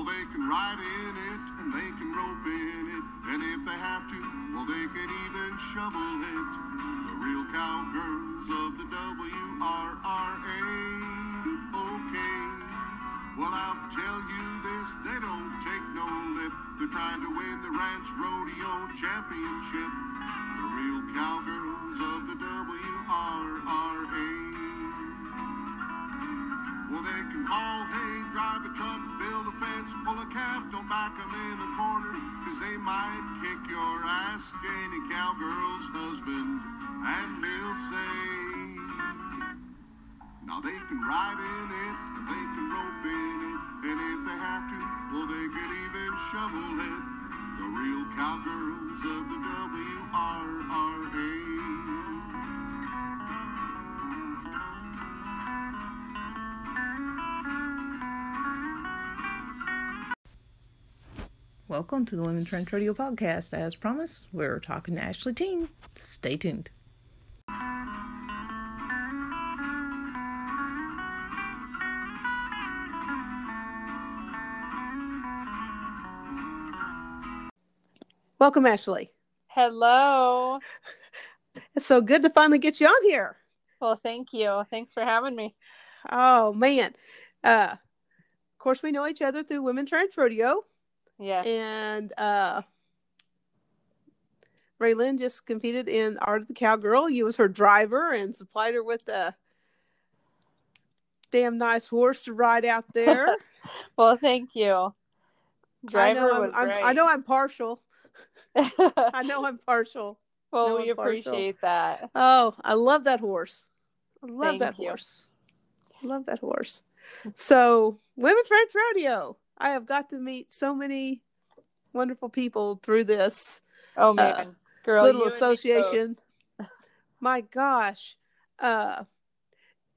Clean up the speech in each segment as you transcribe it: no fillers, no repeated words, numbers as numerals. well, they can ride in it, and they can rope in it, and if they have to, well, they can even shovel it. The real cowgirls of the WRRA, okay. Well, I'll tell you this, they don't take no lip. They're trying to win the Ranch Rodeo Championship. The real cowgirls of the WRRA. Well, they can haul hay, drive a truck, build a fence, pull a calf, don't back them in a corner, cause they might kick your ass, any cowgirl's husband, and he'll say. Now they can ride in it, and they can rope in it, and if they have to, well, they could even shovel it. The real cowgirls of the WRRA. Welcome to the Women's Ranch Rodeo Podcast. As promised, we're talking to Ashley Tien. Stay tuned. Welcome, Ashley. Hello. It's so good to finally get you on here. Well, thank you. Thanks for having me. Oh, man. Of course, we know each other through Women's Ranch Rodeo. Yeah, and Raelynn just competed in Art of the Cowgirl. You was her driver and supplied her with a damn nice horse to ride out there. Well, thank you. I know I'm partial. I know I'm partial. Well, we appreciate that. Oh, I love that horse. Love that horse. So, Women's Ranch Rodeo. I have got to meet so many wonderful people through this little association. My gosh.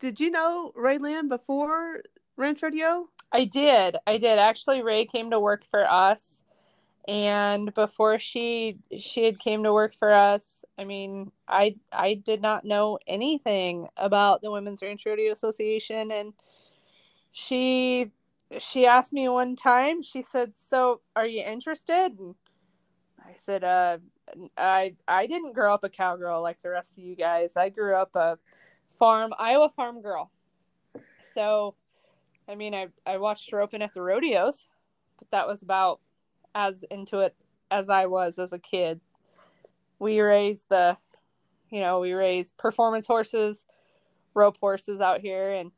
Did you know Raelynn before Ranch Rodeo? I did. Actually, Ray came to work for us. And before she had came to work for us, I mean, I did not know anything about the Women's Ranch Rodeo Association. And she asked me one time, she said, so are you interested? And I said, I didn't grow up a cowgirl like the rest of you guys. I grew up a Iowa farm girl. So, I mean, I watched roping at the rodeos, but that was about as into it as I was as a kid. We raise performance horses, rope horses out here, and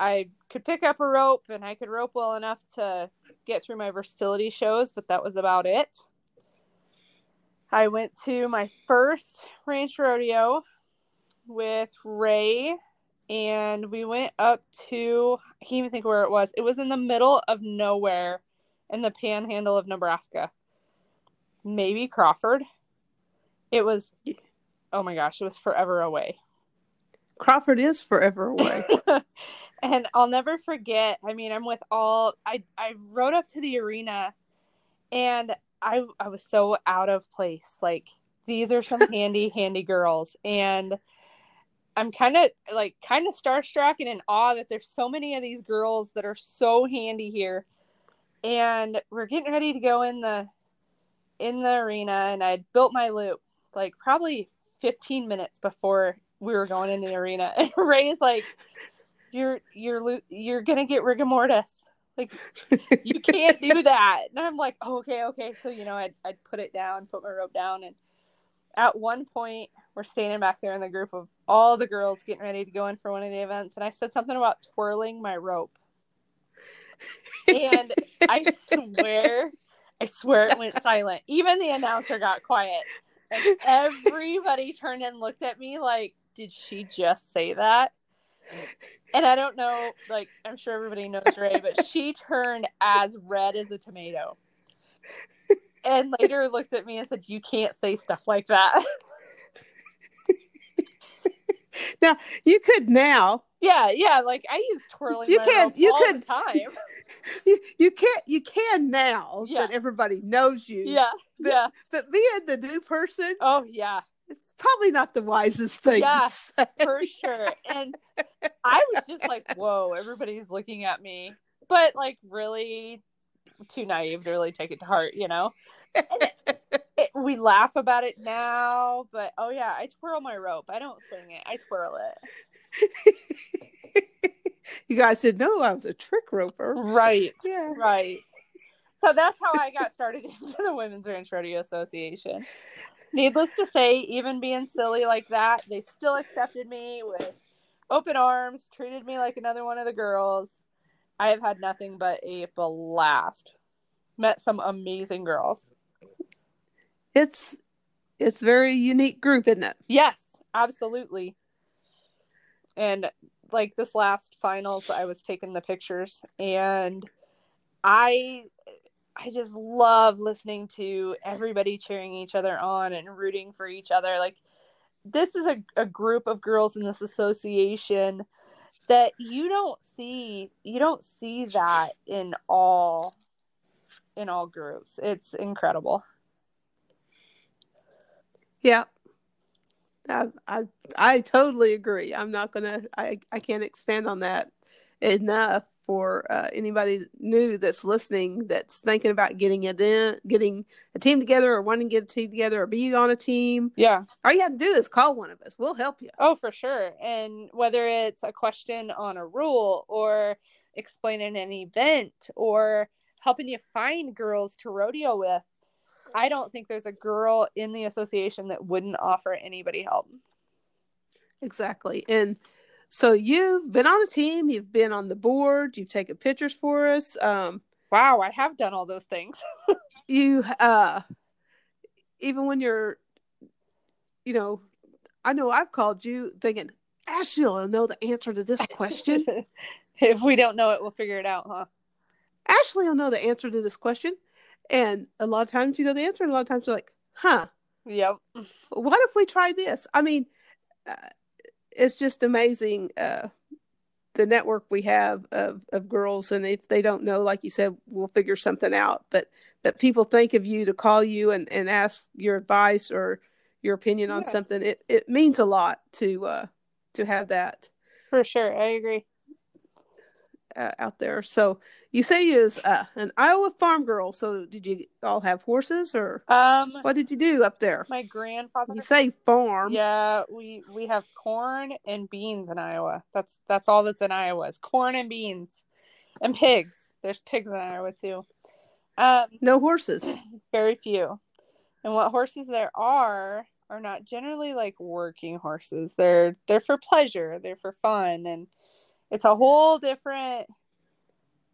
I could pick up a rope and I could rope well enough to get through my versatility shows, but that was about it. I went to my first ranch rodeo with Ray, and we went up to, I can't even think where it was. It was in the middle of nowhere in the panhandle of Nebraska. Maybe Crawford. It was, oh my gosh, it was forever away. Crawford is forever away. And I'll never forget, I mean, I rode up to the arena, and I was so out of place. Like, these are some handy girls. And I'm kind of starstruck and in awe that there's so many of these girls that are so handy here. And we're getting ready to go in the arena, and I'd built my loop like probably 15 minutes before we were going in the arena. And Ray's like, You're gonna get rigor mortis. Like, you can't do that. And I'm like, oh, okay. So, you know, I'd put my rope down, and at one point we're standing back there in the group of all the girls getting ready to go in for one of the events, and I said something about twirling my rope. And I swear it went silent. Even the announcer got quiet. And everybody turned and looked at me like, did she just say that? And I don't know, like, I'm sure everybody knows Ray, but she turned as red as a tomato and later looked at me and said, you can't say stuff like that. Now, you could now. Yeah, like, I use twirling the time. You can now that everybody knows you. Yeah. But being the new person. Oh, yeah. It's probably not the wisest thing to say. For sure. And I was just like, whoa, everybody's looking at me. But, like, really, too naive to really take it to heart, you know. And we laugh about it now, but oh yeah, I twirl my rope. I don't swing it. I twirl it. You guys should know I was a trick roper. Right. Yeah. Right. So that's how I got started into the Women's Ranch Rodeo Association. Needless to say, even being silly like that, they still accepted me with open arms, treated me like another one of the girls. I have had nothing but a blast. Met some amazing girls. It's very unique group, isn't it? Yes, absolutely. And like this last finals, I was taking the pictures, and I just love listening to everybody cheering each other on and rooting for each other. Like, this is a group of girls in this association that you don't see that in all groups. It's incredible. Yeah. I totally agree. I'm not gonna, I can't expand on that enough for anybody new that's listening, that's thinking about getting a team together, or wanting to get a team together, or be on a team. Yeah. All you have to do is call one of us. We'll help you. Oh, for sure. And whether it's a question on a rule, or explaining an event, or helping you find girls to rodeo with, I don't think there's a girl in the association that wouldn't offer anybody help. Exactly. And so you've been on a team, you've been on the board, you've taken pictures for us. Wow, I have done all those things. You, even when you're, you know I've called you thinking, Ashley will know the answer to this question. If we don't know it, we'll figure it out, huh? Ashley will know the answer to this question. And a lot of times you know the answer, and a lot of times you're like, huh. Yep. What if we try this? I mean, it's just amazing the network we have of girls. And if they don't know, like you said, we'll figure something out. But that people think of you to call you and ask your advice or your opinion on something. It means a lot to have that. For sure. I agree. Out there. So you say you was an Iowa farm girl. So did you all have horses, or what did you do up there? My grandfather. You say farm. Yeah, we have corn and beans in Iowa. That's all that's in Iowa is corn and beans, and pigs. There's pigs in Iowa too. No horses. Very few. And what horses there are not generally like working horses. They're for pleasure. They're for fun. And it's a whole different,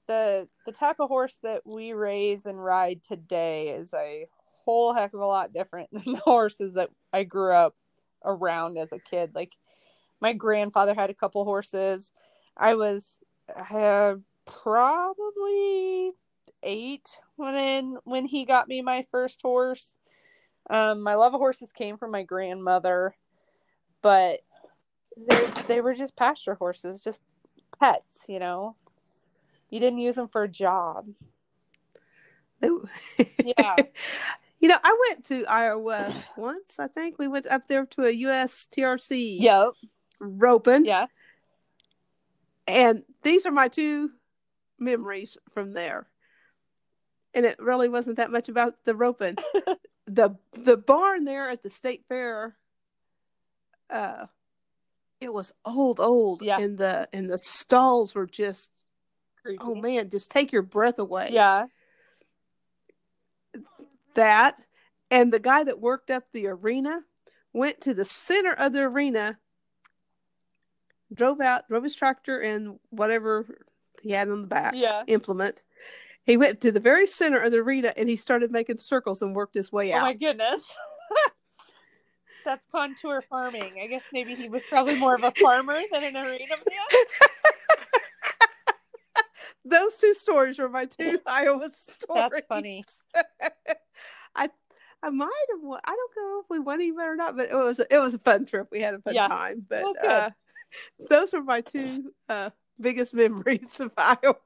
the type of horse that we raise and ride today is a whole heck of a lot different than the horses that I grew up around as a kid. Like, my grandfather had a couple horses. I was probably 8 when he got me my first horse. My love of horses came from my grandmother, but they were just pasture horses, just pets, you know. You didn't use them for a job. Yeah. You know, I went to Iowa once, I think. We went up there to a US TRC. Yep. Roping. Yeah. And these are my two memories from there. And it really wasn't that much about the roping. The barn there at the state fair, it was old. Yeah. And the stalls were just creepy. Oh man, just take your breath away. Yeah. That, and the guy that worked up the arena went to the center of the arena, drove his tractor and whatever he had on the back, implement. He went to the very center of the arena and he started making circles and worked his way out. Oh my goodness. That's contour farming. I guess maybe he was probably more of a farmer than an arena man. Those two stories were my two Iowa stories. That's funny. I might have. I don't know if we won even or not, but it was a fun trip. We had a fun time. But those were my two biggest memories of Iowa.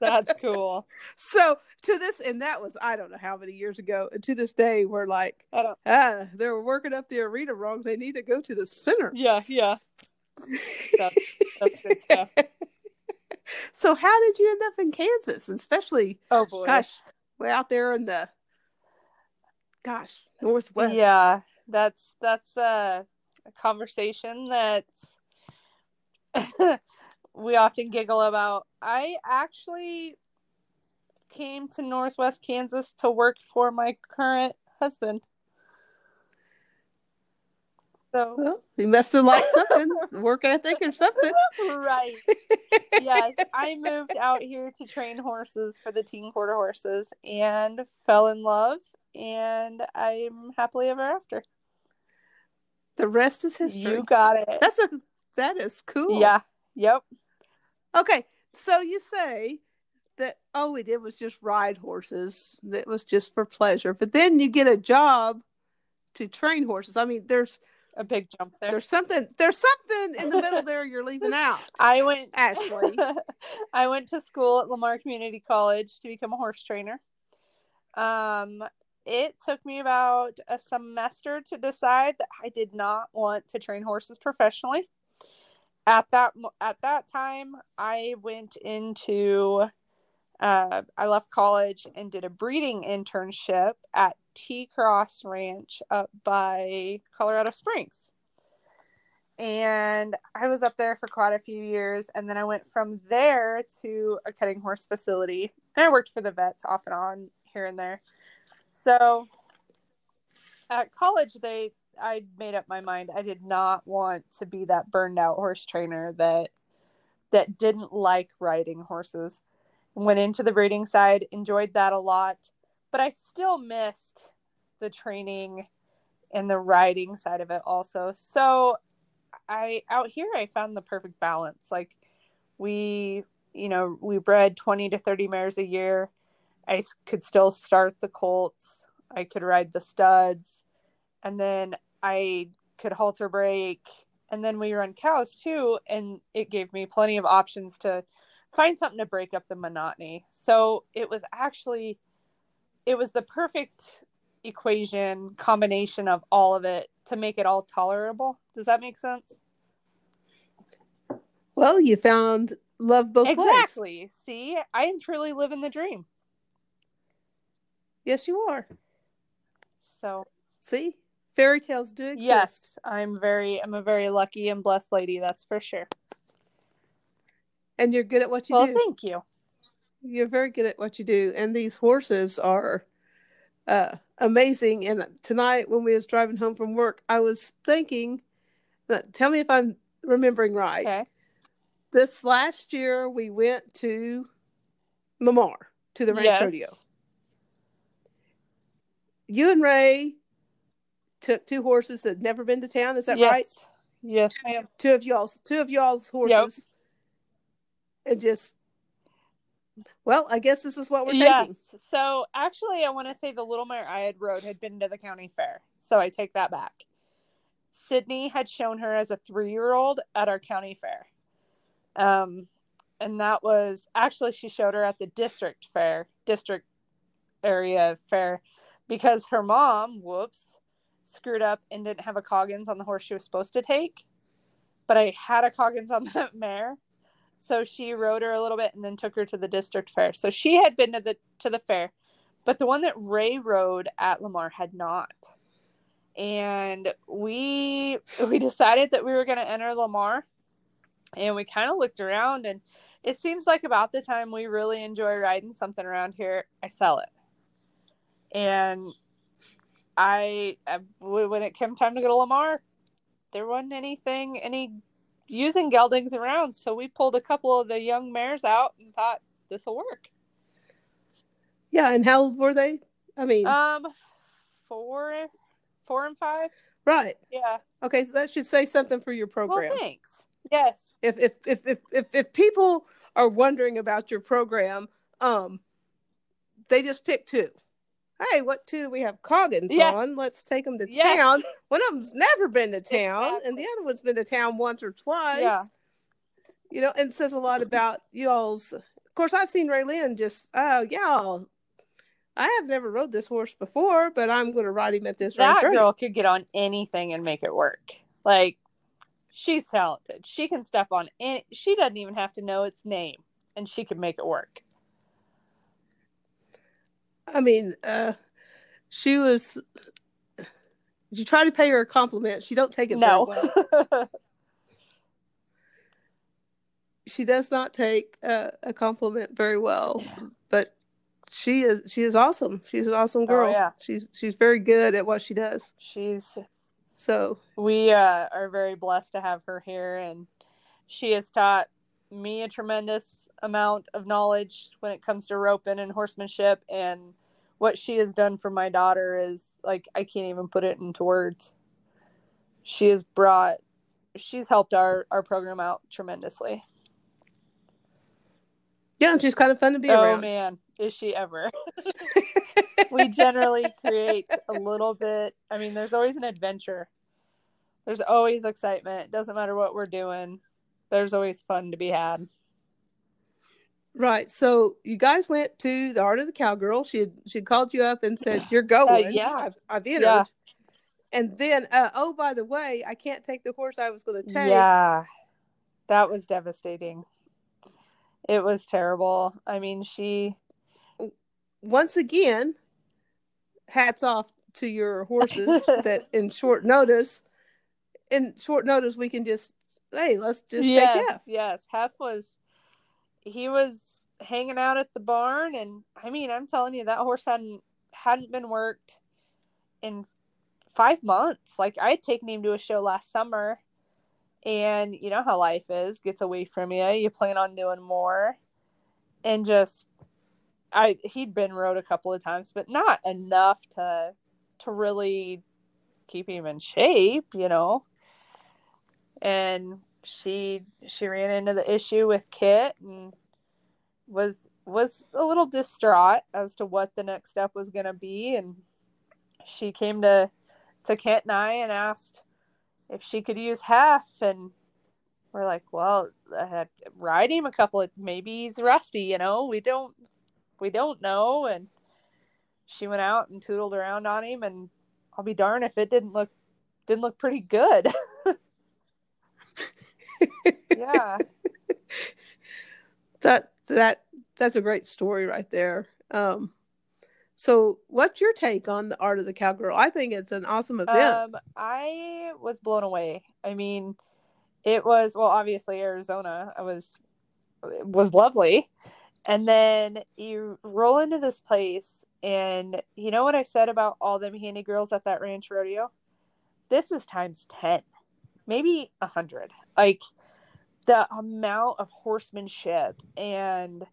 That's cool. So to this, and that was, I don't know how many years ago, and to this day we're like, they were working up the arena wrong. They need to go to the center. Yeah. That's good stuff. So how did you end up in Kansas? And especially, oh boy, gosh, we're out there in the Northwest. Yeah, that's a conversation that we often giggle about. I actually came to Northwest Kansas to work for my current husband. So well, you must have liked something, work ethic or something. Right. Yes. I moved out here to train horses for the Tien Quarter Horses and fell in love, and I'm happily ever after. The rest is history. You got it. That is cool. Yeah. Yep. Okay. So you say that all we did was just ride horses. That was just for pleasure. But then you get a job to train horses. I mean, there's a big jump there. There's something in the middle there you're leaving out. I went to school at Lamar Community College to become a horse trainer. It took me about a semester to decide that I did not want to train horses professionally. At that time, I went into I left college and did a breeding internship at T-Cross Ranch up by Colorado Springs. And I was up there for quite a few years. And then I went from there to a cutting horse facility. And I worked for the vets off and on here and there. So at college, I made up my mind. I did not want to be that burned out horse trainer that didn't like riding horses. Went into the breeding side, enjoyed that a lot, but I still missed the training and the riding side of it also. So out here I found the perfect balance. Like we bred 20 to 30 mares a year. I could still start the colts. I could ride the studs, and then I could halter break, and then we run cows too. And it gave me plenty of options to find something to break up the monotony. So it was the perfect equation, combination of all of it to make it all tolerable. Does that make sense? Well, you found love both ways. Exactly. See, I am truly living the dream. Yes, you are. So. See, fairy tales do exist. Yes, I'm a very lucky and blessed lady. That's for sure. And you're good at what you do. Well, thank you. You're very good at what you do. And these horses are amazing. And tonight when we was driving home from work, I was thinking, tell me if I'm remembering right. Okay. This last year we went to Lamar, to the ranch rodeo. You and Ray took two horses that had never been to town. Is that right? Yes, ma'am. Two of y'all's horses. Yep. And just, well, I guess this is what we're taking. So actually, I want to say the little mare I had rode had been to the county fair. So I take that back. Sydney had shown her as a 3-year-old at our county fair. And that was actually, she showed her at the district area fair, because her mom, screwed up and didn't have a Coggins on the horse she was supposed to take. But I had a Coggins on that mare. So she rode her a little bit and then took her to the district fair. So she had been to the fair, but the one that Ray rode at Lamar had not. And we decided that we were going to enter Lamar, and we kind of looked around, and it seems like about the time we really enjoy riding something around here, I sell it. And when it came time to go to Lamar, there wasn't any using geldings around, so we pulled a couple of the young mares out and thought this will work. Yeah. And how old were they? I mean, 4 and 5. Right. Yeah. Okay, so that should say something for your program. Well, thanks. Yes. If people are wondering about your program, they just pick two. Hey, what two? We have Coggins on. Let's take them to town. One of them's never been to town, exactly. And the other one's been to town once or twice. Yeah. You know, and it says a lot about y'all's. Of course, I've seen Raelynn just, I have never rode this horse before, but I'm going to ride him at this ranch. That girl could get on anything and make it work. Like, she's talented. She can step on any. She doesn't even have to know its name. and she could make it work. I mean, she was. You try to pay her a compliment. She don't take it very well. She does not take a compliment very well, but she is awesome. She's an awesome girl. Oh, yeah. She's very good at what she does. We are very blessed to have her here, and she has taught me a tremendous amount of knowledge when it comes to roping and horsemanship, and what she has done for my daughter is, like, I can't even put it into words. She's helped our program out tremendously. Yeah, and she's kind of fun to be around. Oh, man, is she ever. We generally create a little bit. I mean, there's always an adventure. There's always excitement. It doesn't matter what we're doing. There's always fun to be had. Right. So you guys went to the Art of the Cowgirl. She called you up and said, you're going. I've entered. Yeah. And then, oh, by the way, I can't take the horse I was going to take. Yeah, that was devastating. It was terrible. I mean, she... Once again, hats off to your horses that in short notice, we can just, hey, let's just take Hef. Yes, Hef was hanging out at the barn. And, I mean, I'm telling you, that horse hadn't been worked in 5 months. Like, I had taken him to a show last summer. And you know how life is, gets away from you. You plan on doing more. And just, he'd been rode a couple of times, but not enough to really keep him in shape, you know. And she ran into the issue with Kit and was a little distraught as to what the next step was going to be. And she came to Kent and I and asked if she could use Hef, and we're like, well, I had to ride him a couple of, maybe he's rusty, you know, we don't know. And she went out and tootled around on him, and I'll be darned if it didn't look pretty good. Yeah. That's a great story right there. So what's your take on the Art of the Cowgirl? I think it's an awesome event. I was blown away. I mean, it was, well, obviously Arizona was lovely. And then you roll into this place, and you know what I said about all them handy girls at that ranch rodeo? This is times 10, maybe 100. Like, the amount of horsemanship and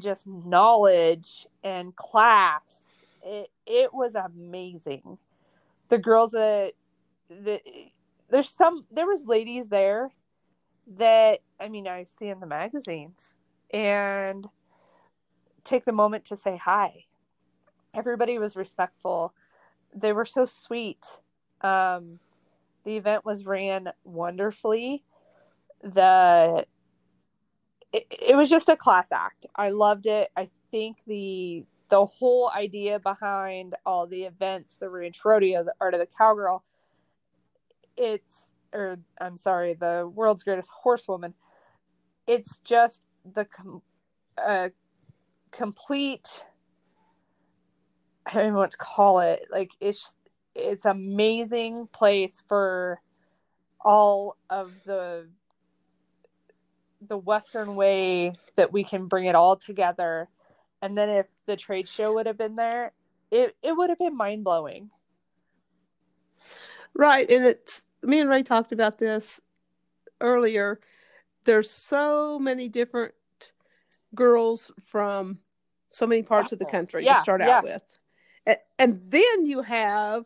just knowledge and class, it was amazing. The girls there was ladies there that, I mean, I see in the magazines, and take the moment to say hi. Everybody was respectful. They were so sweet. The event was ran wonderfully. It was just a class act. I loved it. I think the whole idea behind all the events, the ranch rodeo, the Art of the Cowgirl, the World's Greatest Horsewoman. It's just the complete, I don't even know what to call it. Like, it's amazing place for all of the Western way that we can bring it all together. And then if the trade show would have been there, it would have been mind blowing. Right. And it's, me and Ray talked about this earlier. There's so many different girls from so many parts of the country to start out with. And then you have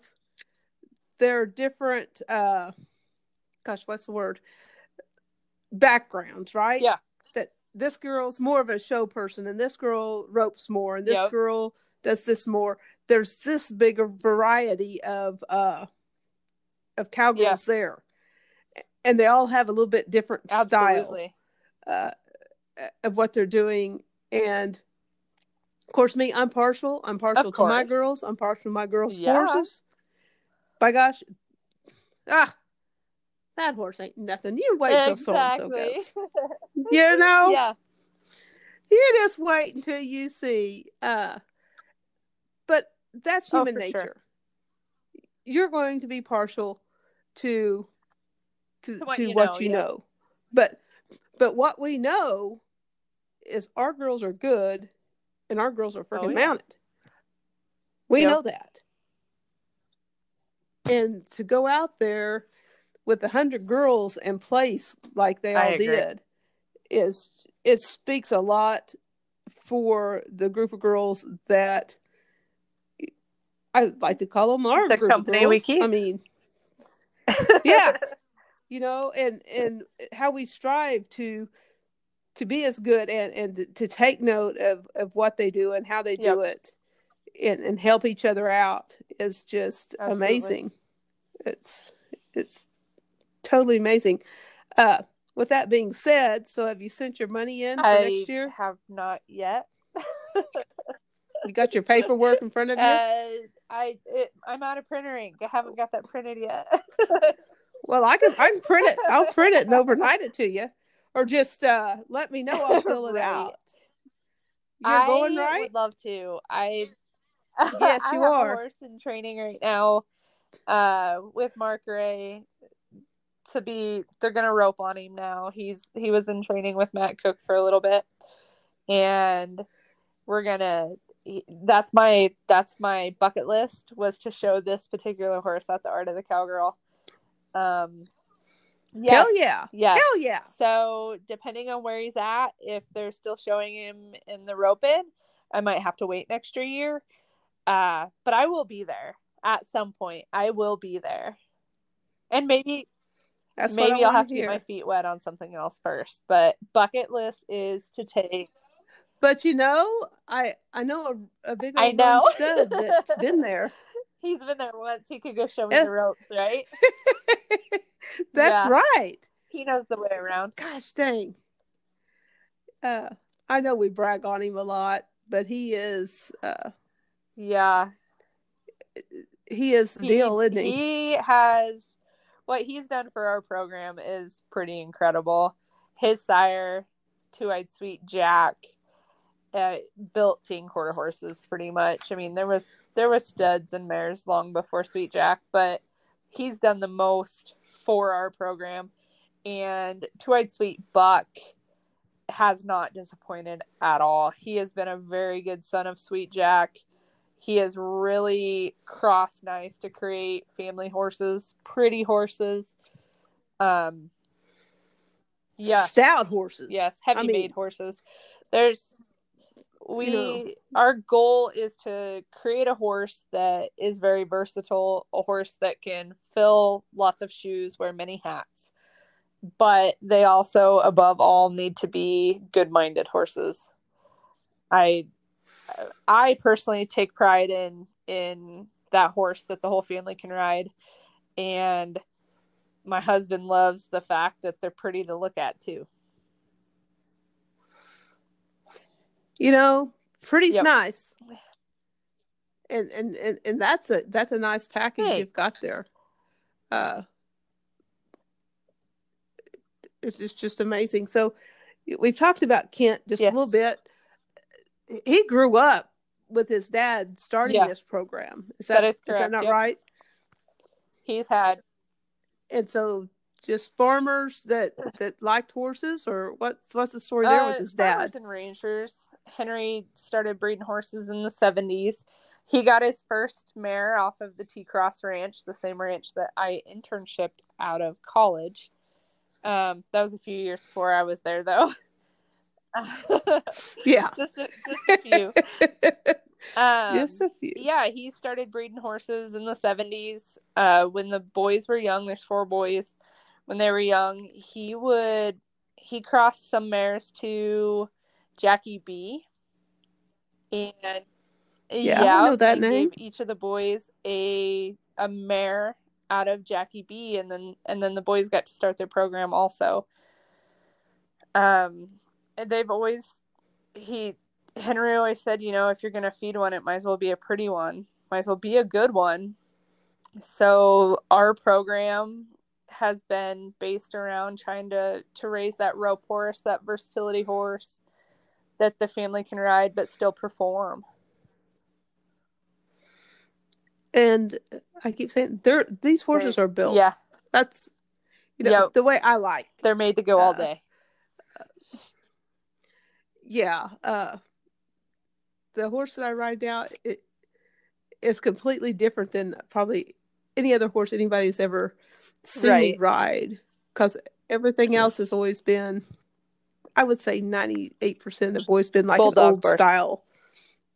their different, what's the word? Backgrounds, right? Yeah. That this girl's more of a show person, and this girl ropes more, and this girl does this more. There's this bigger variety of cowgirls there, and they all have a little bit different style of what they're doing. And of course, me, I'm partial. I'm partial to my girls. I'm partial to my girls' horses. By gosh, that horse ain't nothing. You wait till so and so goes. You know? Yeah. You just wait until you see. But that's human nature. Sure. You're going to be partial to what you know. But what we know is our girls are good and our girls are freaking mounted. We know that. And to go out there with 100 girls in place like they did is it speaks a lot for the group of girls that I'd like to call them our group of girls. We keep. I mean, yeah, you know, and how we strive to be as good and to take note of what they do and how they do it and help each other out is just amazing. It's totally amazing. With that being said, so have you sent your money in for next year? I have not yet. You got your paperwork in front of you? I'm out of printer ink. I haven't got that printed yet. Well, I can print it. I'll print it and overnight it to you. Or just let me know. I'll fill it out. You're going, right? I would love to. Yes, you I are. Have a horse in training right now with Mark Ray. They're going to rope on him now. He was in training with Matt Cook for a little bit. And we're going to, that's my bucket list was to show this particular horse at the Art of the Cowgirl. Hell yeah. So depending on where he's at, if they're still showing him in the rope-in, I might have to wait an extra year. But I will be there at some point. I will be there. And maybe I'll have to get my feet wet on something else first. But bucket list is to take. But you know, I know a big old stud that's been there. He's been there once. He could go show me the ropes, right? That's right. He knows the way around. Gosh dang. I know we brag on him a lot, but he is. He is the deal, isn't he? What he's done for our program is pretty incredible. His sire, Two-Eyed Sweet Jack, built Tien Quarter Horses pretty much. I mean, there was studs and mares long before Sweet Jack, but he's done the most for our program. And Two-Eyed Sweet Buck has not disappointed at all. He has been a very good son of Sweet Jack. He is really cross nice to create family horses, pretty horses. Stout horses. Yes, heavy-made horses. Our goal is to create a horse that is very versatile, a horse that can fill lots of shoes, wear many hats. But they also, above all, need to be good-minded horses. I personally take pride in that horse that the whole family can ride. And my husband loves the fact that they're pretty to look at too. You know, pretty's nice. And that's a nice package you've got there. It's just amazing. So we've talked about Kent just a little bit. He grew up with his dad starting this program. Is that correct? Is that not right? He's had. And so just farmers that liked horses, or what's the story there with his dad? Farmers and ranchers. Henry started breeding horses in the 70s. He got his first mare off of the T-Cross Ranch, the same ranch that I internshiped out of college. That was a few years before I was there, though. just a few. Just a few. Yeah, he started breeding horses in the 70s. When the boys were young, there's 4 boys. When they were young, he crossed some mares to Jackie B. And I know that name. Gave each of the boys a mare out of Jackie B, and then the boys got to start their program also. Henry always said, you know, if you're going to feed one, it might as well be a pretty one. Might as well be a good one. So our program has been based around trying to raise that rope horse, that versatility horse, that the family can ride but still perform. And I keep saying these horses are built. Yeah. That's the way I like. They're made to go all day. Yeah. The horse that I ride now, it is completely different than probably any other horse anybody's ever seen me ride. Because everything else has always been, I would say 98% have always been like bulldog an old birth. Style.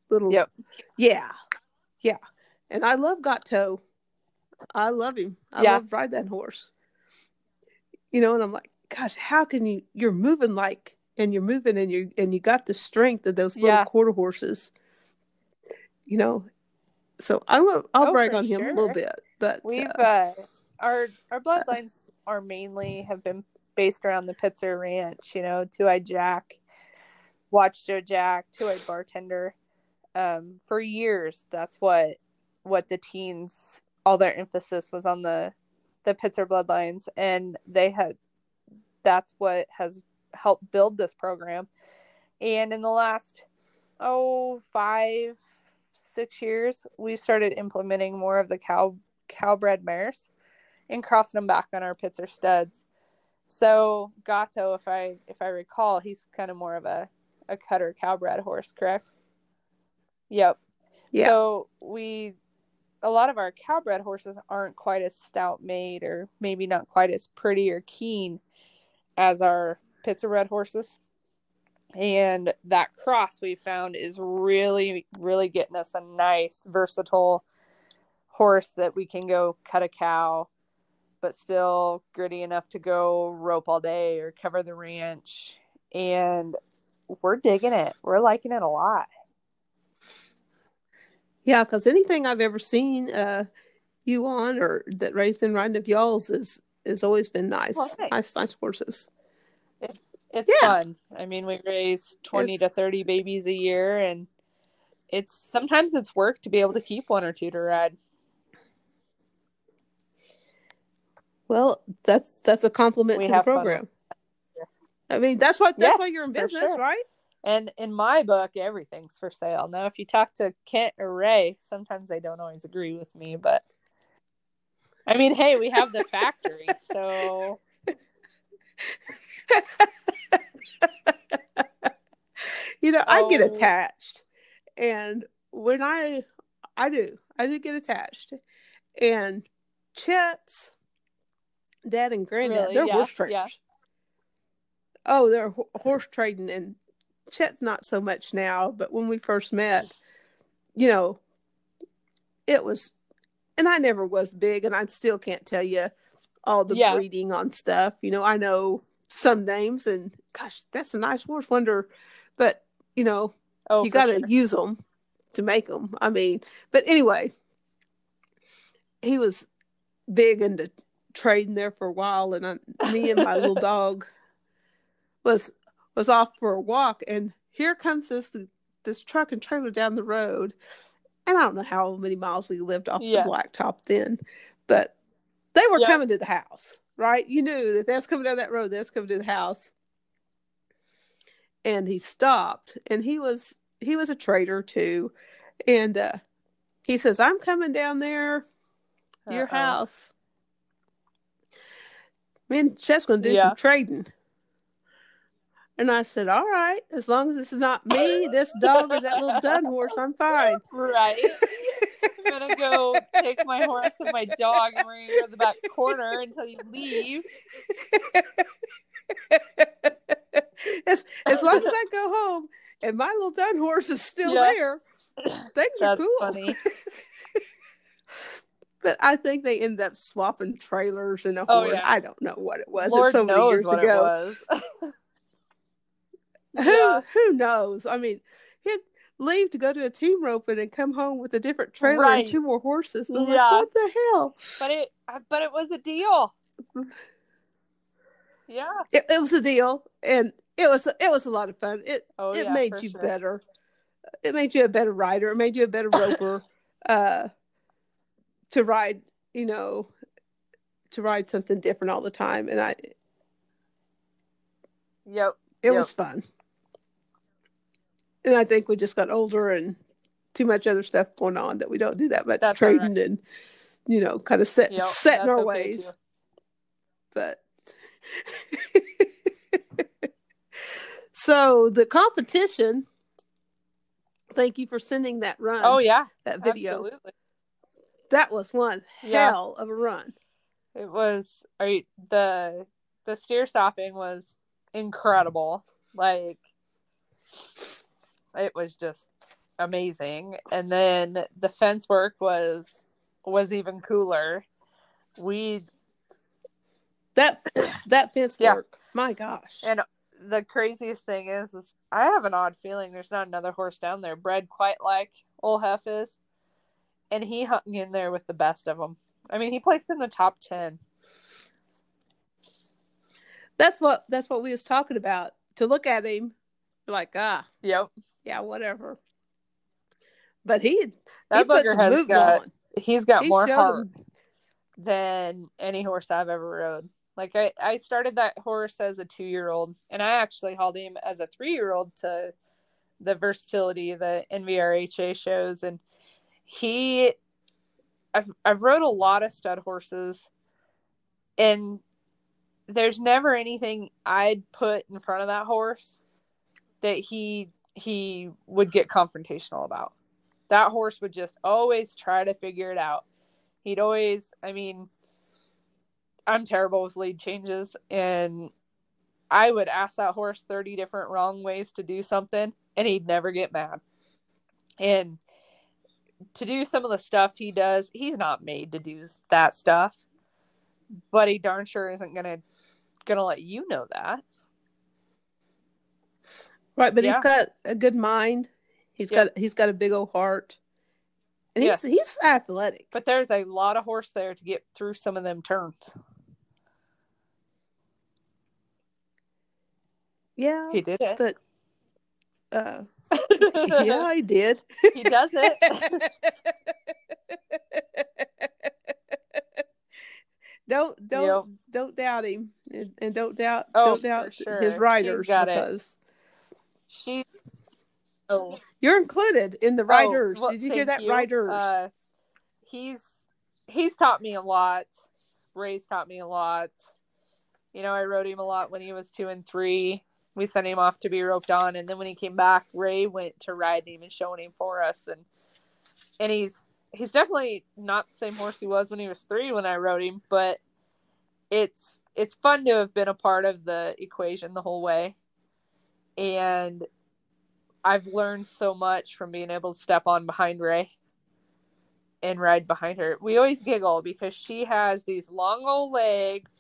Little. Yep. Yeah. Yeah. And I love Gato. I love him. I love riding that horse. And I'm like, gosh, how can you're moving like, and you're moving and you got the strength of those little quarter horses, So I'll brag on him a little bit, but we've our bloodlines are mainly have been based around the Pitzer Ranch, Two-Eyed Jack, Watch Joe Jack, Two-Eyed Bartender. For years, that's what the teens, all their emphasis was on the Pitzer bloodlines, and that's what has helped build this program. And in the last 5-6 years, we started implementing more of the cowbred mares and crossing them back on our Pitzer studs. So Gato, if I recall, he's kind of more of a cutter cowbred horse, correct? Yep. Yeah. So a lot of our cowbred horses aren't quite as stout made, or maybe not quite as pretty or keen as our Pitzer red horses. And that cross we found is really, really getting us a nice versatile horse that we can go cut a cow, but still gritty enough to go rope all day or cover the ranch. And we're digging it. We're liking it a lot. Yeah, because anything I've ever seen you on, or that Ray's been riding of y'all's, is always been nice. Well, nice horses. It's fun. I mean, we raise 20 to 30 babies a year, and sometimes it's work to be able to keep one or two to ride. Well, that's a compliment to the program. Fun. I mean, that's why you're in business, right? And in my book, everything's for sale. Now, if you talk to Kent or Ray, sometimes they don't always agree with me, but I mean, hey, we have the factory, so. I get attached, and when I do get attached, and Chet's dad and granddad, really? They're horse traders. Yeah. Oh, they're horse trading, and Chet's not so much now, but when we first met, it was, and I never was big, and I still can't tell you all the breeding on stuff. I know some names, and gosh, that's a nice horse, wonder, but you got to use them to make them. I mean, but anyway, he was big into trading there for a while, and me and my little dog was off for a walk, and here comes this truck and trailer down the road, and I don't know how many miles we lived off the blacktop then, but they were coming to the house, right? You knew that that's coming down that road, that's coming to the house. And he stopped, and he was a trader too, and he says, "I'm coming down there, your house. Me and Chet's gonna do some trading." And I said, "All right, as long as it's not me, this dog, or that little dun horse, I'm fine." Right. I'm going to go take my horse and my dog, and we're going to go to the back corner until you leave. As long as I go home and my little dun horse is still there, things are cool. Funny. But I think they ended up swapping trailers and a horse. Yeah. I don't know what it was. Lord, it's so many years ago. It was. Who knows? I mean, he'd leave to go to a team roping and come home with a different trailer and two more horses. So I'm like, what the hell? But it was a deal. Yeah, it was a deal, and it was a lot of fun. It made you better. It made you a better rider. It made you a better roper. To ride, to ride something different all the time, and I. Yep. It was fun. And I think we just got older and too much other stuff going on that we don't do that much trading and, you know, kind of set in our ways. Too. But so the competition, thank you for sending that run. Oh, yeah. That video. Absolutely. That was one hell of a run. It was. The steer stopping was incredible. Like, it was just amazing. And then the fence work was even cooler. That fence work, my gosh. And the craziest thing is I have an odd feeling there's not another horse down there bred quite like Ole Hef is. And he hung in there with the best of them. I mean, he placed in the top 10. That's what we was talking about. To look at him, you're like, yeah, whatever. But he put some moves on. He's got more heart than any horse I've ever rode. Like, I started that horse as a 2-year-old, and I actually hauled him as a 3-year-old to the versatility, the NVRHA shows, and I've rode a lot of stud horses, and there's never anything I'd put in front of that horse that he would get confrontational about. That horse would just always try to figure it out. He'd always, I mean, I'm terrible with lead changes, and I would ask that horse 30 different wrong ways to do something, and he'd never get mad. And to do some of the stuff he does, he's not made to do that stuff, but he darn sure isn't gonna let you know that, right? But he's got a good mind. He's got a big old heart, and he's athletic. But there's a lot of horse there to get through some of them turns. Yeah, he did it, but. Yeah, I did. He does it. Don't doubt him, and don't doubt sure. his riders, because she. Oh. You're included in the riders. Oh, well, did you hear that? You. Riders. He's taught me a lot. Ray's taught me a lot. You know, I rode him a lot when he was 2 and 3. We sent him off to be roped on, and then when he came back, Ray went to ride him and showing him for us, and he's definitely not the same horse he was when he was 3 when I rode him, but it's fun to have been a part of the equation the whole way, and I've learned so much from being able to step on behind Ray and ride behind her. We always giggle because she has these long old legs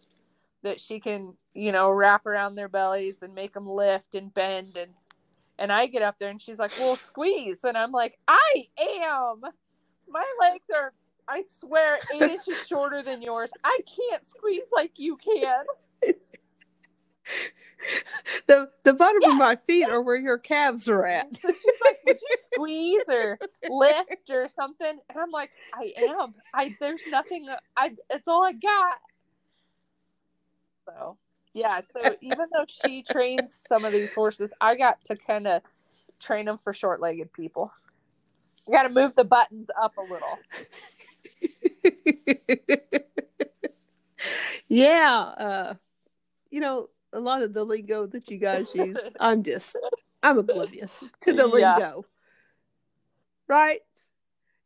that she can, you know, wrap around their bellies and make them lift and bend. And I get up there and she's like, well, squeeze. And I'm like, I am. My legs are, I swear, 8 inches shorter than yours. I can't squeeze like you can. The bottom of my feet are where your calves are at. So she's like, would you squeeze or lift or something? And I'm like, I am. There's nothing. It's all I got. So even though she trains some of these horses, I got to kind of train them for short-legged people. You got to move the buttons up a little. You know, a lot of the lingo that you guys use, I'm oblivious to the lingo. Right?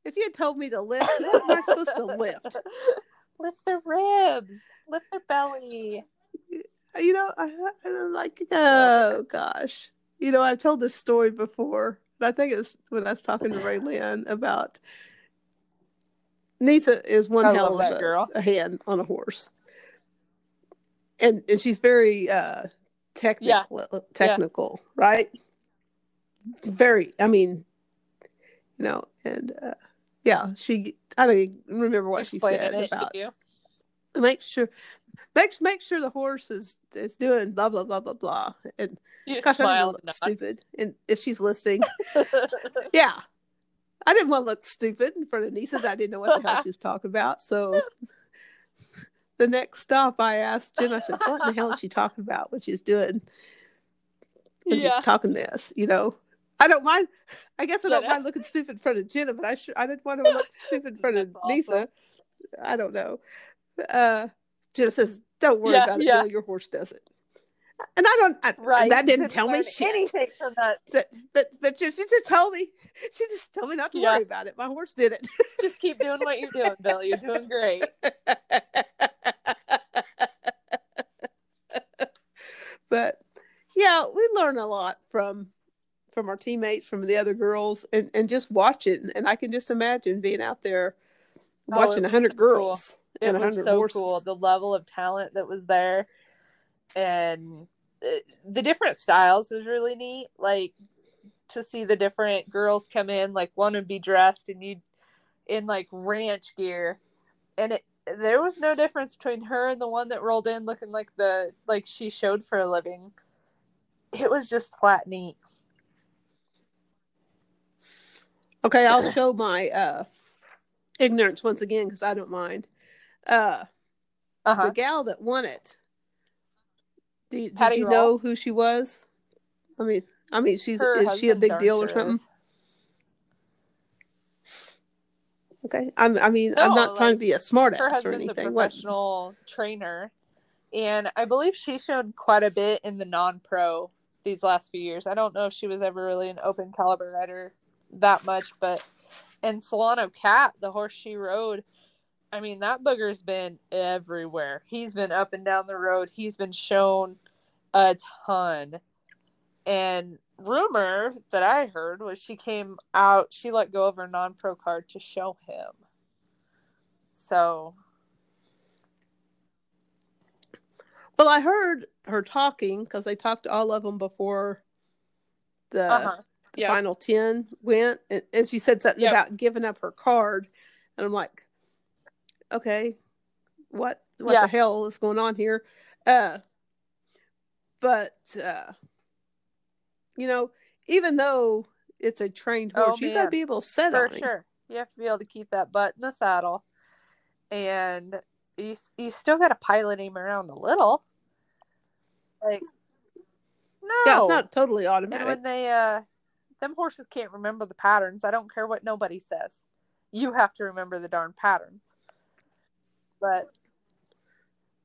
If you had told me to lift, what am I supposed to lift? Lift their ribs. Lift their belly. You know, I'm like, oh gosh. You know, I've told this story before, but I think it was when I was talking to Raelynn about Nisa is one hell of a hand on a horse. And she's very technical, right? Very, I mean, you know, and she, I don't remember what she said about you. Make sure the horse is doing blah blah blah blah blah, and you gosh, I didn't look stupid. And if she's listening, I didn't want to look stupid in front of Nisa. I didn't know what the hell she was talking about. So the next stop, I asked Jim. I said, "What in the hell is she talking about when she's talking this?" You know, I don't mind. I guess I don't mind looking stupid in front of Jenna, but I didn't want to look stupid in front of Lisa. Awesome. I don't know. Jenna says, "Don't worry about it. Billy, your horse does it." And I don't. That didn't tell me shit. Anything from that. But she just told me. She just told me not to worry about it. My horse did it. Just keep doing what you're doing, Billy. You're doing great. But yeah, we learn a lot from our teammates, from the other girls, and just watching. And I can just imagine being out there watching 100 girls and 100 horses. It was so cool, the level of talent that was there. And the different styles was really neat. Like, to see the different girls come in, like one would be dressed and you'd in like ranch gear. And there was no difference between her and the one that rolled in looking like she showed for a living. It was just flat neat. Okay, I'll show my ignorance once again, because I don't mind. The gal that won it, did you know who she was? I mean, is she a big deal or something? Okay, I'm not trying to be a smartass or anything. Her husband's a professional trainer, and I believe she showed quite a bit in the non-pro these last few years. I don't know if she was ever really an open caliber rider that much, but in Solano Cat, the horse she rode, I mean, that booger's been everywhere. He's been up and down the road. He's been shown a ton. And rumor that I heard was she let go of her non-pro card to show him. So. Well, I heard her talking, because I talked to all of them before the final 10 went. And she said something about giving up her card. And I'm like, okay, what the hell is going on here? But you know, even though it's a trained horse, you got to be able to set on him. For sure. You have to be able to keep that butt in the saddle. And you still got to pilot him around a little. Like, no. Yeah, it's not totally automatic. And when them horses can't remember the patterns. I don't care what nobody says. You have to remember the darn patterns. But.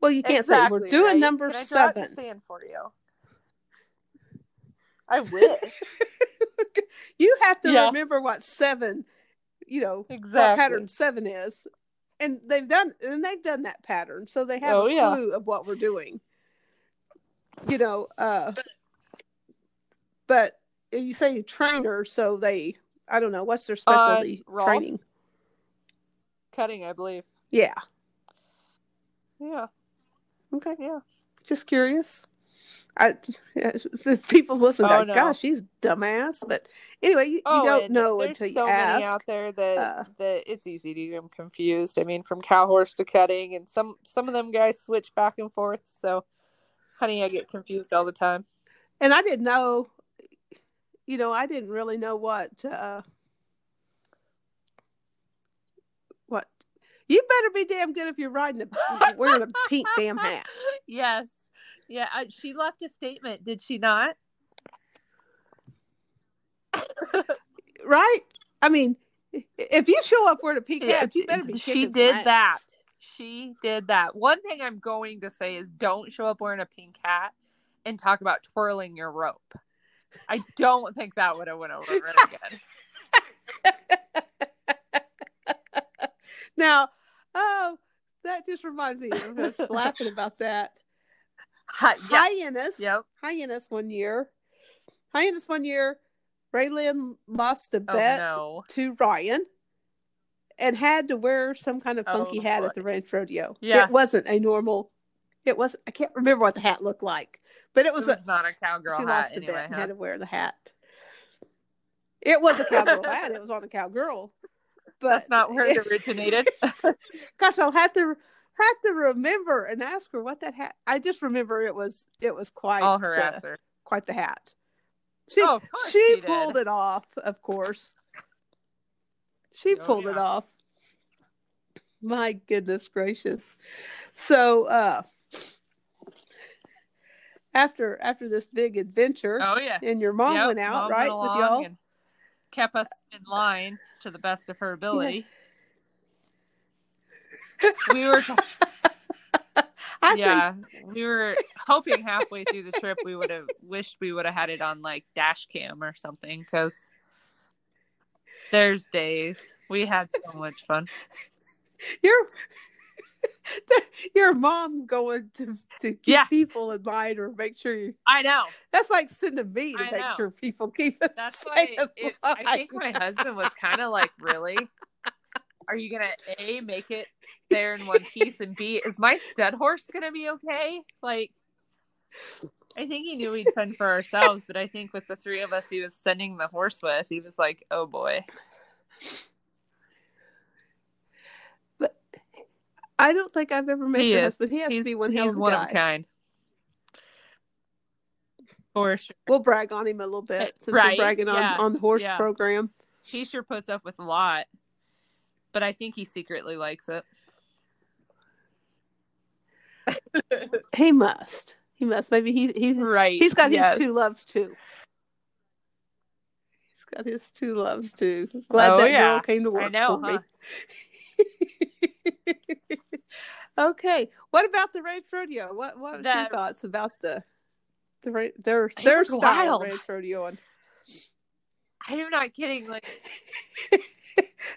Well, you can't say, we're doing number 7. Can I draw out the sand for you? I wish. You have to remember what 7, what pattern 7 is, and they've done that pattern, so they have a clue of what we're doing. But you say trainer, so I don't know what's their specialty training. Cutting, I believe. Yeah. Yeah. Okay. Yeah. Just curious. If people's listening, like, gosh, she's dumbass. But anyway, you don't know until you ask. There's so many out there that it's easy to get them confused. I mean, from cow horse to cutting, and some of them guys switch back and forth. So, honey, I get confused all the time. And I didn't know, I didn't really know what. You better be damn good if you're wearing a pink damn hat. Yes. Yeah, she left a statement, did she not? Right? I mean, if you show up wearing a pink hat, you better be kicking ass. She did that. One thing I'm going to say is, don't show up wearing a pink hat and talk about twirling your rope. I don't think that would have went over again. Now, that just reminds me. I'm just laughing about that. Hi, Ennis, one year, Raelynn lost a bet to Ryan and had to wear some kind of funky hat at the ranch rodeo. Yeah. I can't remember what the hat looked like, but it was not a cowgirl hat. She lost a bet and had to wear the hat. It was a cowgirl hat. It was on a cowgirl. But that's not where it originated. Gosh, I'll have to remember and ask her what that hat. I just remember it was quite all harasser, quite the hat. She pulled it off, of course. She pulled it off. My goodness gracious! So after this big adventure. Oh yes. And your mom went out, right, with y'all, and kept us in line to the best of her ability. Yeah. We were we were hoping halfway through the trip we would have wished we would have had it on like dash cam or something, because there's days we had so much fun. Your mom going to keep people in line or make sure you. I know. That's like sending me to make sure people keep us. That's why I think my husband was kind of like, really? Are you going to A, make it there in one piece, and B, is my stud horse going to be okay? Like, I think he knew we'd fend for ourselves, but I think with the three of us he was sending the horse with, he was like, oh boy. But I don't think I've ever met your husband. He has to be one hell of a guy. He's one of a kind. For sure. We'll brag on him a little bit, since we're bragging on the horse program. He sure puts up with a lot, but I think he secretly likes it. He must. He must. Maybe he's got his two loves too. He's got his two loves too. Glad that girl came to work for me. Okay. What about the ranch rodeo? What was your thoughts about their style of ranch rodeo? I am not kidding. Like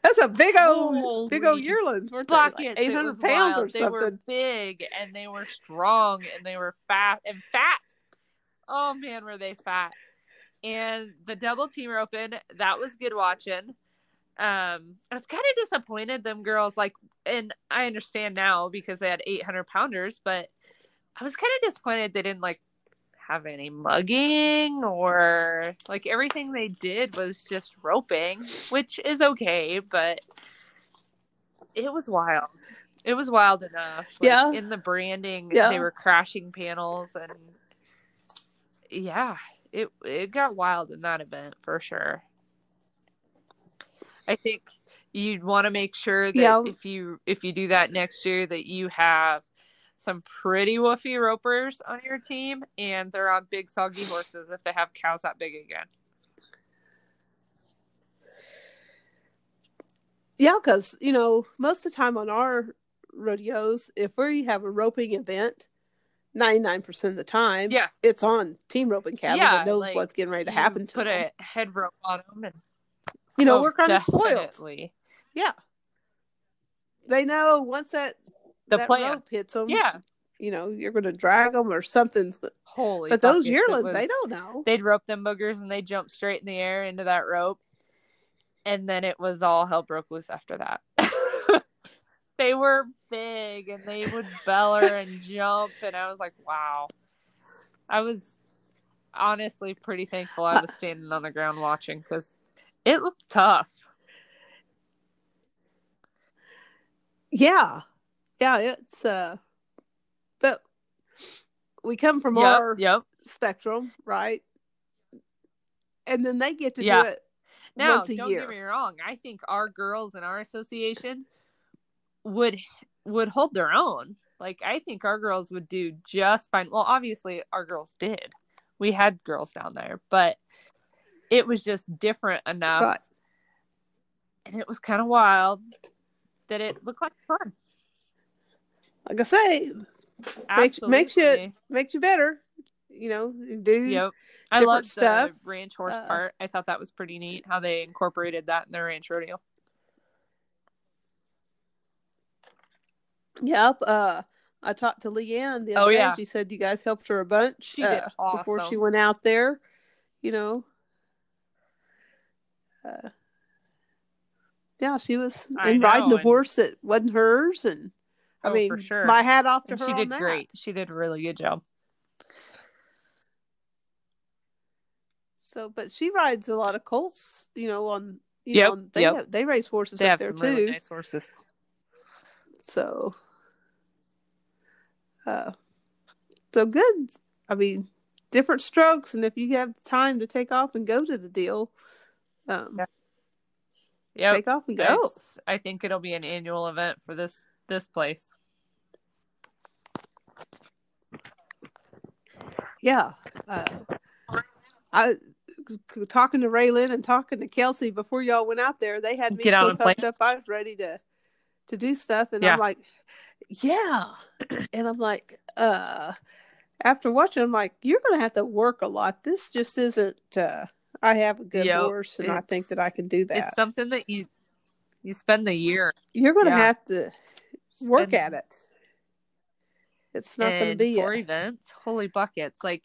that's a big old yearling. Weren't they? Like 800 pounds or something. They were big and they were strong and they were fat. Oh man, were they fat! And the double team roping, that was good watching. I was kind of disappointed them girls. Like, and I understand now because they had 800 pounders, but I was kind of disappointed they didn't like have any mugging, or like everything they did was just roping, which is okay, but it was wild enough, like, in the branding they were crashing panels, and it got wild in that event for sure. I think you'd want to make sure that if you do that next year that you have some pretty woofy ropers on your team, and they're on big soggy horses if they have cows that big again. Yeah, because, most of the time on our rodeos, if we have a roping event, 99% of the time, it's on team roping cabin that knows what's getting ready to happen to them. Put a head rope on them. And, we're kind of spoiled. Yeah. They know once that rope hits them. Yeah, you're going to drag them or something. But those yearlings, they don't know. They'd rope them boogers and they jump straight in the air into that rope, and then it was all hell broke loose after that. They were big and they would beller and jump, and I was like, wow. I was honestly pretty thankful I was standing on the ground watching, because it looked tough. Yeah. Yeah, it's but we come from our spectrum, right? And then they get to do it once a year. Now, don't get me wrong. I think our girls in our association would hold their own. Like, I think our girls would do just fine. Well, obviously, our girls did. We had girls down there, but it was just different enough, and it was kind of wild that it looked like fun. Like I say, makes you better. I love stuff. The ranch horse part. I thought that was pretty neat how they incorporated that in their ranch rodeo. Yep. I talked to Leanne the other day. She said you guys helped her a bunch. She did awesome. Before she went out there. She was riding the horse that wasn't hers, and. For sure. My hat off to her. She did great. She did a really good job. So, but she rides a lot of colts, on they race horses up there too. They have some really nice horses. So, so good. Different strokes, and if you have time to take off and go to the deal, take off and go. I think it'll be an annual event for this place. yeah. I talking to Raelynn and talking to Kelsey before y'all went out there, they had me so pumped up. I was ready to do stuff, and yeah. I'm like, yeah, and I'm like, after watching, I'm like, you're gonna have to work a lot. This just isn't. I have a good horse, and I think that I can do that. It's something that you spend the year. You're gonna have to work at it. It's not gonna be four events. Holy buckets! Like,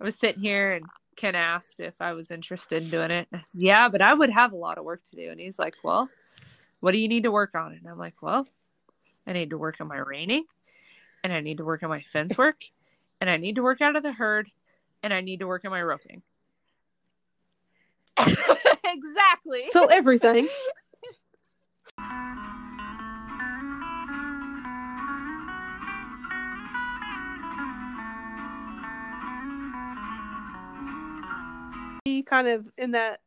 I was sitting here and Ken asked if I was interested in doing it. I said, yeah, but I would have a lot of work to do. And he's like, well, what do you need to work on? And I'm like, well, I need to work on my reining, and I need to work on my fence work, and I need to work out of the herd, and I need to work on my roping. Exactly. So everything. Kind of in that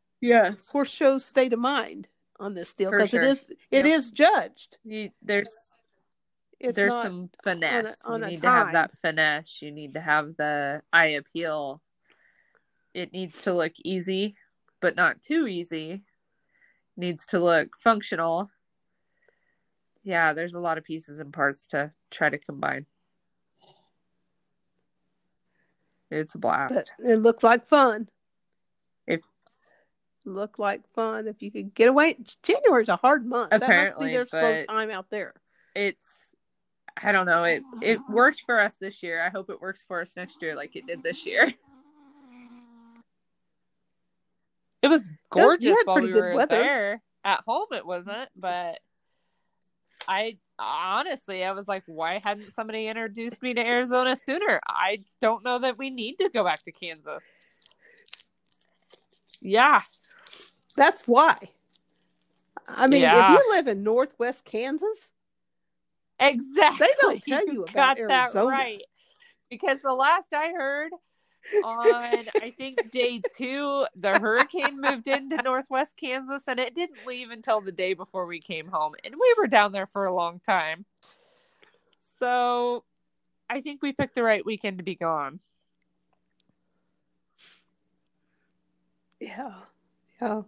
horse show state of mind on this deal, because it is judged. There's some finesse. You need to have that finesse. You need to have the eye appeal. It needs to look easy, but not too easy. It needs to look functional. Yeah, there's a lot of pieces and parts to try to combine. It's a blast. But it looks like fun. If you could get away. January's a hard month. Apparently, that must be their slow time out there. I don't know. It worked for us this year. I hope it works for us next year like it did this year. It was gorgeous while we were there. At home it wasn't, but I was like, why hadn't somebody introduced me to Arizona sooner? I don't know that we need to go back to Kansas. Yeah. That's why. I mean, if you live in Northwest Kansas, exactly, they don't tell you about Arizona. Got that right. Because the last I heard, on I think day 2, the hurricane moved into Northwest Kansas, and it didn't leave until the day before we came home, and we were down there for a long time. So, I think we picked the right weekend to be gone. Yeah. So,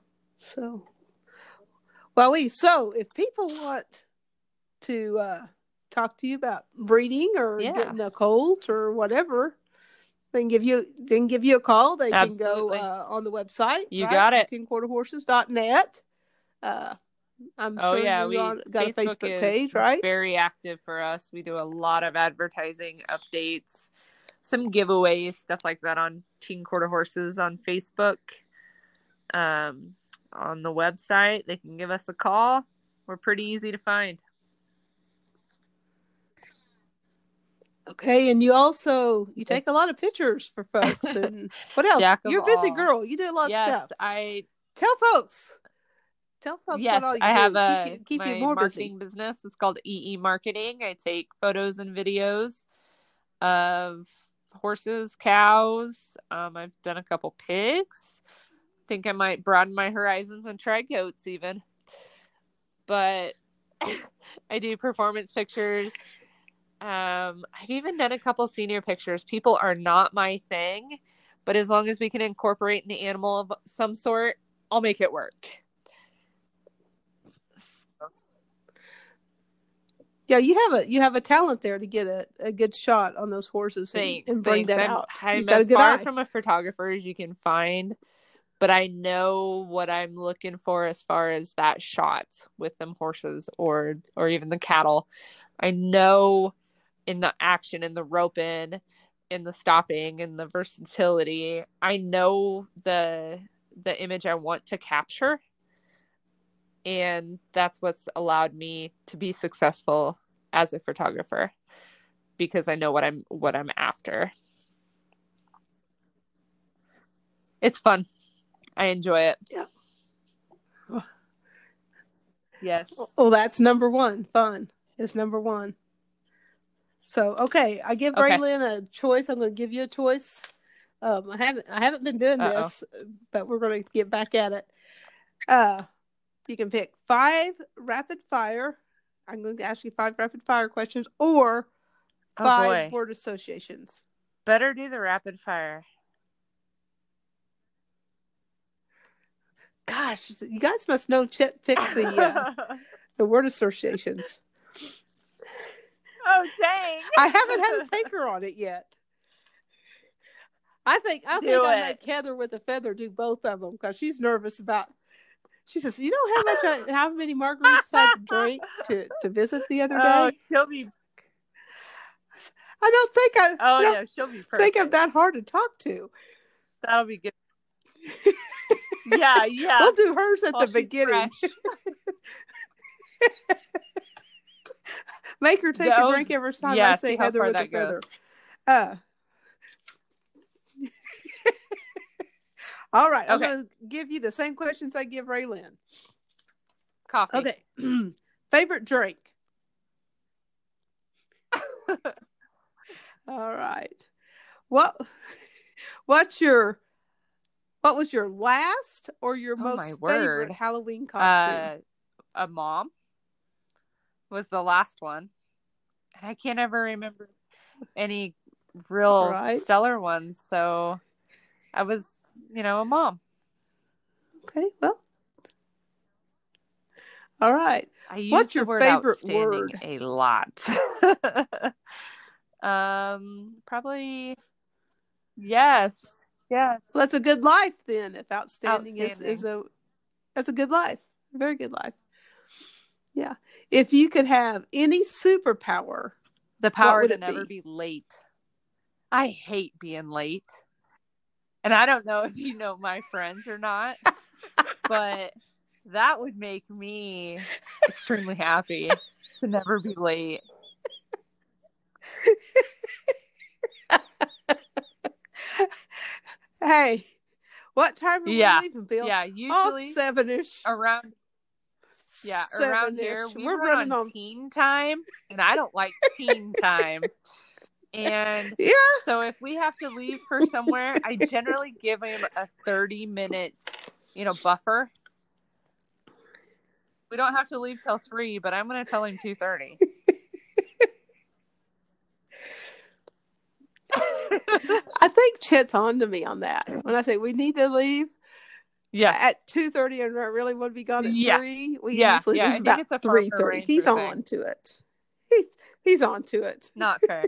if people want to talk to you about breeding or getting a colt or whatever, they can give you a call. They can go on the website. You got it. TienQuarterHorses.net. I'm sure got a Facebook page, right? Very active for us. We do a lot of advertising, updates, some giveaways, stuff like that on Tien Quarter Horses on Facebook. On the website, they can give us a call. We're pretty easy to find. Okay, and you also take a lot of pictures for folks. And what else? You're a busy girl. You do a lot of stuff. Tell folks what all you do. I have keep you more marketing busy. Business. It's called EE Marketing. I take photos and videos of horses, cows. I've done a couple pigs. Think I might broaden my horizons and try goats even, but I do performance pictures. I've even done a couple senior pictures. People are not my thing, but as long as we can incorporate an animal of some sort, I'll make it work. Yeah, you have a talent there to get a good shot on those horses and bring that out. I'm as far from a photographer as you can find. But I know what I'm looking for as far as that shot with them horses or even the cattle. I know in the action, in the roping, in the stopping, in the versatility, I know the image I want to capture. And that's what's allowed me to be successful as a photographer, because I know what I'm after. It's fun. I enjoy it. Yeah. Yes. Well, that's number one. Fun is number one. So, okay, I give Raelynn a choice. I'm going to give you a choice. I haven't been doing this, but we're going to get back at it. You can pick 5 rapid fire. I'm going to ask you 5 rapid fire questions or 5 word associations. Better do the rapid fire. Gosh, you guys must know Chet fixed the word associations. Oh, dang. I haven't had a taker on it yet. I think I make Heather with a feather do both of them because she's nervous about. She says, "You know how much, how many margaritas I had to drink to visit the other day." She'll be. I don't think I. Oh no, she'll be. Perfect. Think I'm that hard to talk to. That'll be good. Yeah. We'll do hers at the beginning. Make her take a drink every time I say Heather with a feather. All right. Okay. I'm going to give you the same questions I give Raelynn. Coffee. Okay. Favorite drink? All right. What was your last or your most favorite Halloween costume? A mom was the last one. I can't ever remember any real stellar ones. So I was, a mom. Okay, well. All right. I use What's your word favorite word? A lot. Probably yes. Yes. Well, that's a good life then, if outstanding. That's a good life. A very good life. Yeah. If you could have any superpower, the power to never be late. I hate being late. And I don't know if you know my friends or not, but that would make me extremely happy to never be late. Hey, what time are we leaving, Bill? Yeah, usually seven-ish. Around here. We're running on teen time, and I don't like teen time. And so if we have to leave for somewhere, I generally give him a 30-minute, buffer. We don't have to leave till 3, but I'm going to tell him 2:30. I think Chet's on to me on that. When I say we need to leave at 2:30 and I really want to be gone at 3, we usually leave about 3:30. He's on to it. He's on to it. Not fair.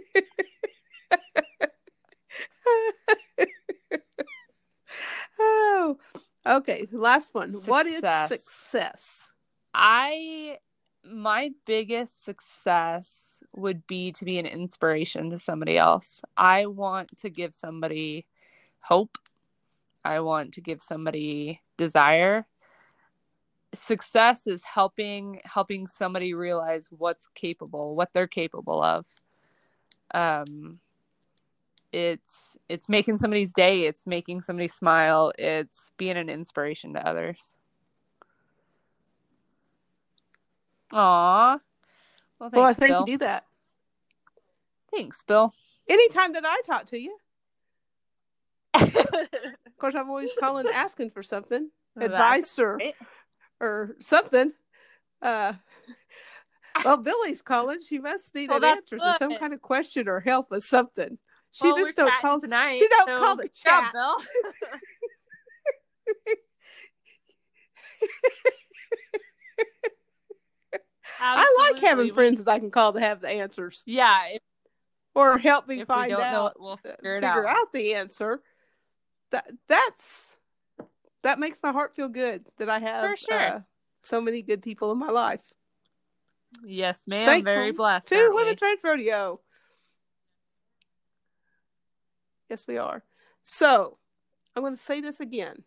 Oh, okay. Last one. Success. What is success? My biggest success would be to be an inspiration to somebody else. I want to give somebody hope. I want to give somebody desire. Success is helping somebody realize what they're capable of. It's making somebody's day. It's making somebody smile. It's being an inspiration to others. Aw. Well, I think Bill. You do that. Thanks, Bill. Anytime that I talk to you. Of course, I'm always calling, asking for something. Advice or something. Well, Billy's calling. She must need an answer to some kind of question or help with something. She just don't call tonight. She don't call the chat. Job, Bill. I like having friends that I can call to have the answers. Yeah, or help me find out. We'll figure out the answer. That makes my heart feel good that I have so many good people in my life. Yes, ma'am. Thankful. Very blessed. To Women's Ranch Rodeo. Yes, we are. So, I'm going to say this again.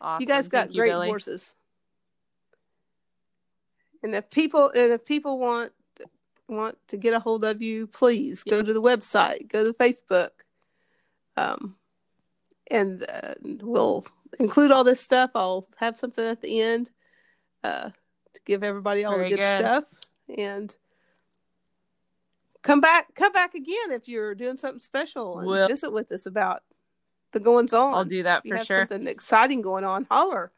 Awesome. You guys got great horses. And if people want to get a hold of you, please go to the website, go to Facebook. And we'll include all this stuff. I'll have something at the end to give everybody all the good stuff. And come back again if you're doing something special and visit with us about the goings on. I'll do that for sure. If you have something exciting going on, holler.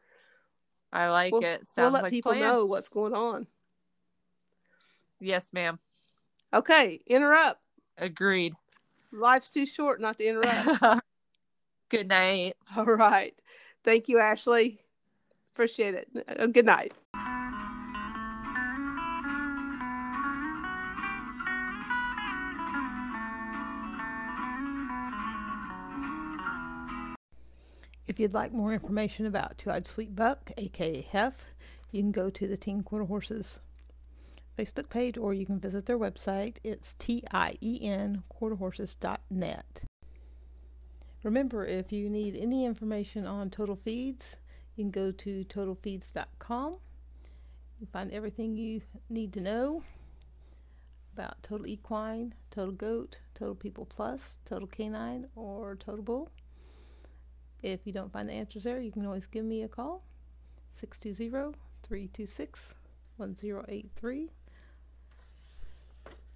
I like it. Sounds we'll let people know what's going on. Yes, ma'am. Okay, interrupt. Agreed. Life's too short not to interrupt. Good night. All right. Thank you, Ashley. Appreciate it. Good night. If you'd like more information about Two-Eyed Sweet Buck, aka Hef, you can go to the Tien Quarter Horses Facebook page, or you can visit their website. It's tienquarterhorses.net. Remember, if you need any information on Total Feeds, you can go to totalfeeds.com. You find everything you need to know about Total Equine, Total Goat, Total People Plus, Total Canine, or Total Bull. If you don't find the answers there, you can always give me a call, 620-326-1083.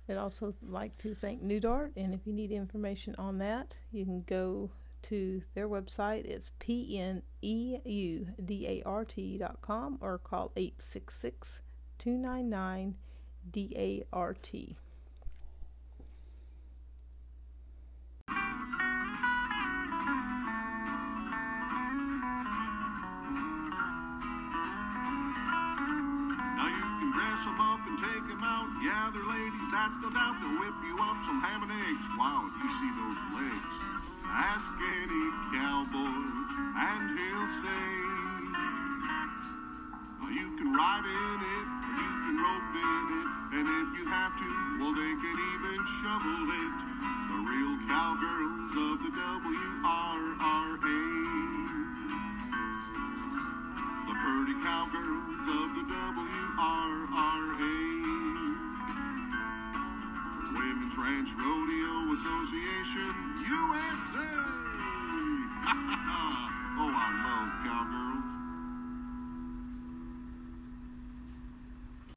I'd also like to thank NewDart, and if you need information on that, you can go to their website. It's PNEUDART.com or call 866-299-DART. Yeah, they're ladies, that's no doubt. They'll whip you up some ham and eggs. Wow, you see those legs. Ask any cowboy, and he'll say, well, you can ride in it, or you can rope in it, and if you have to, well, they can even shovel it. The real cowgirls of the WRRA. The pretty cowgirls of the WRRA. Women's Ranch Rodeo Association, USA! Oh, I love cowgirls.